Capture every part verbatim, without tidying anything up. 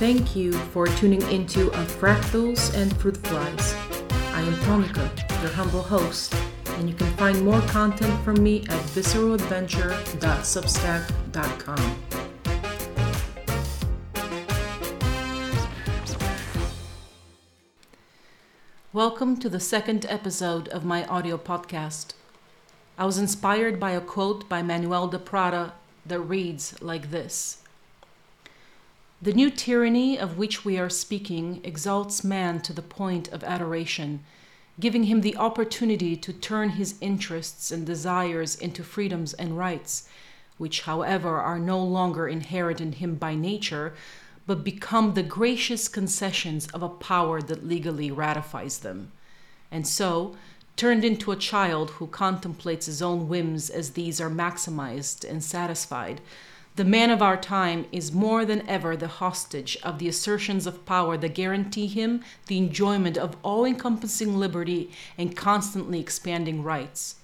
Thank you for tuning into A Fractals and Fruit Flies. I am Tonika, your humble host, and you can find more content from me at visceral adventure dot substack dot com. Welcome to the second episode of my audio podcast. I was inspired by a quote by Manuel de Prada that reads like this. The new tyranny of which we are speaking exalts man to the point of adoration, giving him the opportunity to turn his interests and desires into freedoms and rights, which, however, are no longer inherent in him by nature, but become the gracious concessions of a power that legally ratifies them. And so, turned into a child who contemplates his own whims as these are maximized and satisfied, the man of our time is more than ever the hostage of the assertions of power that guarantee him the enjoyment of all-encompassing liberty and constantly expanding rights.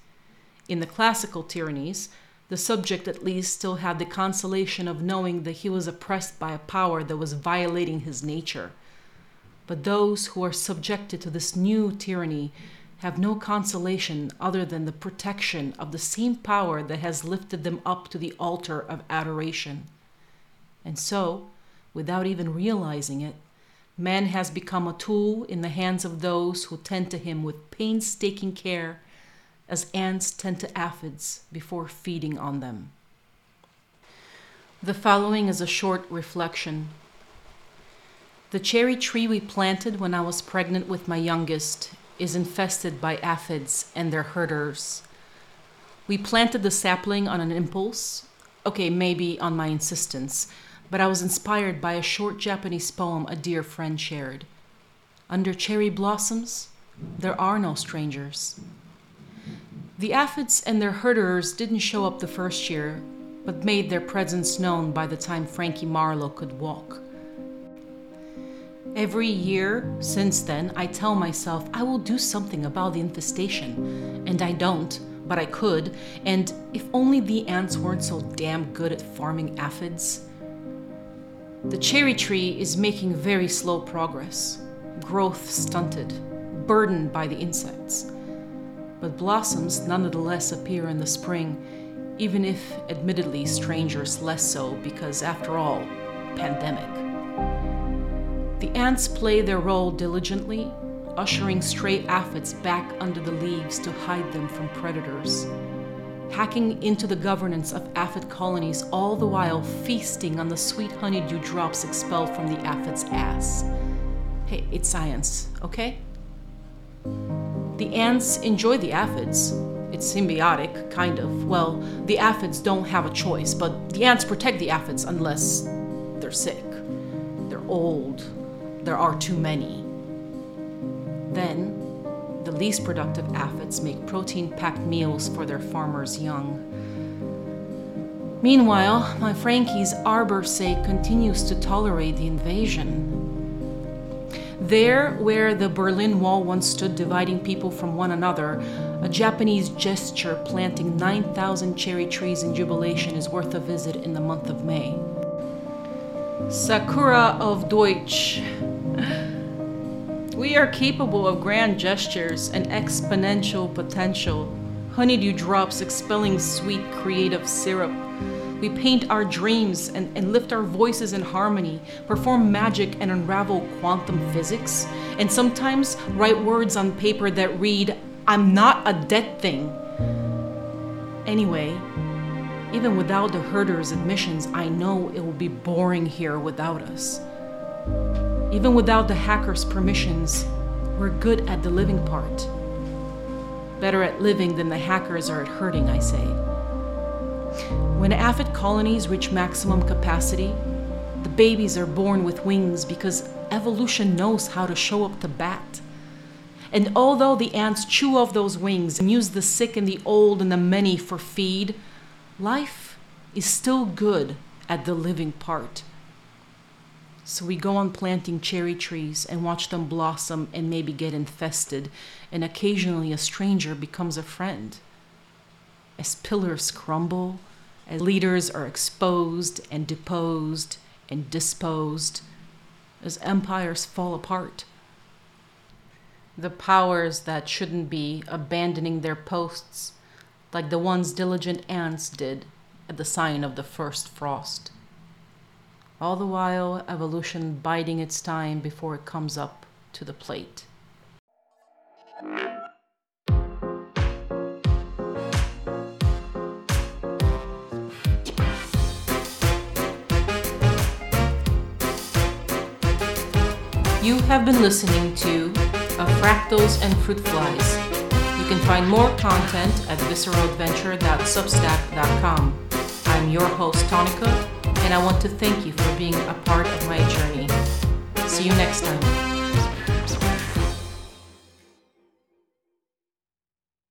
In the classical tyrannies, the subject at least still had the consolation of knowing that he was oppressed by a power that was violating his nature. But those who are subjected to this new tyranny have no consolation other than the protection of the same power that has lifted them up to the altar of adoration. And so, without even realizing it, man has become a tool in the hands of those who tend to him with painstaking care, as ants tend to aphids before feeding on them. The following is a short reflection. The cherry tree we planted when I was pregnant with my youngest is infested by aphids and their herders. We planted the sapling on an impulse, okay, maybe on my insistence, but I was inspired by a short Japanese poem a dear friend shared. Under cherry blossoms, there are no strangers. The aphids and their herders didn't show up the first year, but made their presence known by the time Frankie Marlowe could walk. Every year since then, I tell myself I will do something about the infestation, and I don't, but I could, and if only the ants weren't so damn good at farming aphids. The cherry tree is making very slow progress, growth stunted, burdened by the insects. But blossoms nonetheless appear in the spring, even if, admittedly, strangers less so, because after all, pandemic. The ants play their role diligently, ushering stray aphids back under the leaves to hide them from predators, hacking into the governance of aphid colonies, all the while feasting on the sweet honeydew drops expelled from the aphid's ass. Hey, it's science, okay? The ants enjoy the aphids. It's symbiotic, kind of. Well, the aphids don't have a choice, but the ants protect the aphids unless they're sick, they're old, there are too many. Then, the least productive aphids make protein-packed meals for their farmers' young. Meanwhile, my Frankie's arbor say continues to tolerate the invasion. There, where the Berlin Wall once stood dividing people from one another, a Japanese gesture planting nine thousand cherry trees in jubilation is worth a visit in the month of May. Sakura of Deutsch. We are capable of grand gestures and exponential potential. Honeydew drops expelling sweet creative syrup. We paint our dreams and, and lift our voices in harmony, perform magic and unravel quantum physics, and sometimes write words on paper that read, "I'm not a dead thing." Anyway, even without the herders' admissions, I know it will be boring here without us. Even without the hackers' permissions, we're good at the living part. Better at living than the hackers are at herding, I say. When aphid colonies reach maximum capacity, the babies are born with wings because evolution knows how to show up to bat. And although the ants chew off those wings and use the sick and the old and the many for feed, life is still good at the living part. So we go on planting cherry trees and watch them blossom and maybe get infested, and occasionally a stranger becomes a friend. As pillars crumble, as leaders are exposed and deposed and disposed, as empires fall apart, the powers that shouldn't be abandoning their posts like the ones diligent ants did at the sign of the first frost. All the while, evolution biding its time before it comes up to the plate. You have been listening to A Fractals and Fruit Flies. You can find more content at visceral adventure dot substack dot com. I'm your host, Tonika, and I want to thank you for being a part of my journey. See you next time.